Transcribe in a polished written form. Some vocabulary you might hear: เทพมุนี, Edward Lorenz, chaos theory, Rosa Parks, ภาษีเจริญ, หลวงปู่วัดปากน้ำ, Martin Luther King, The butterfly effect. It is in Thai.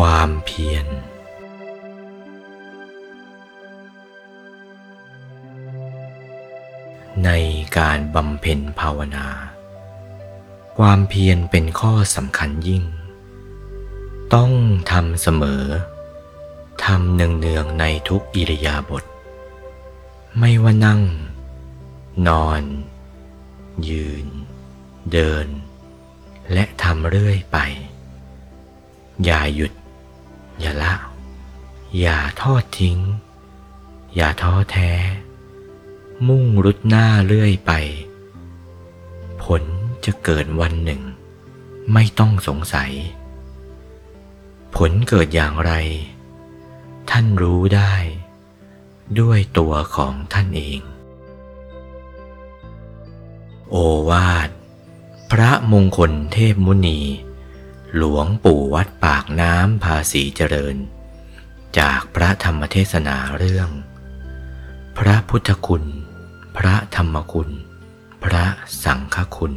ความเพียรในการบำเพ็ญภาวนาความเพียรเป็นข้อสำคัญยิ่งต้องทำเสมอทำเนืองๆในทุกอิริยาบถไม่ว่านั่งนอนยืนเดินและทำเรื่อยไปอย่าหยุดอย่าละอย่าทอดทิ้งอย่าท้อแท้มุ่งรุดหน้าเรื่อยไปผลจะเกิดวันหนึ่งไม่ต้องสงสัยผลเกิดอย่างไรท่านรู้ได้ด้วยตัวของท่านเองโอวาทพระมงคลเทพมุนีหลวงปู่วัดปากน้ำภาษีเจริญจากพระธรรมเทศนาเรื่องพระพุทธคุณพระธรรมคุณพระสังฆคุณ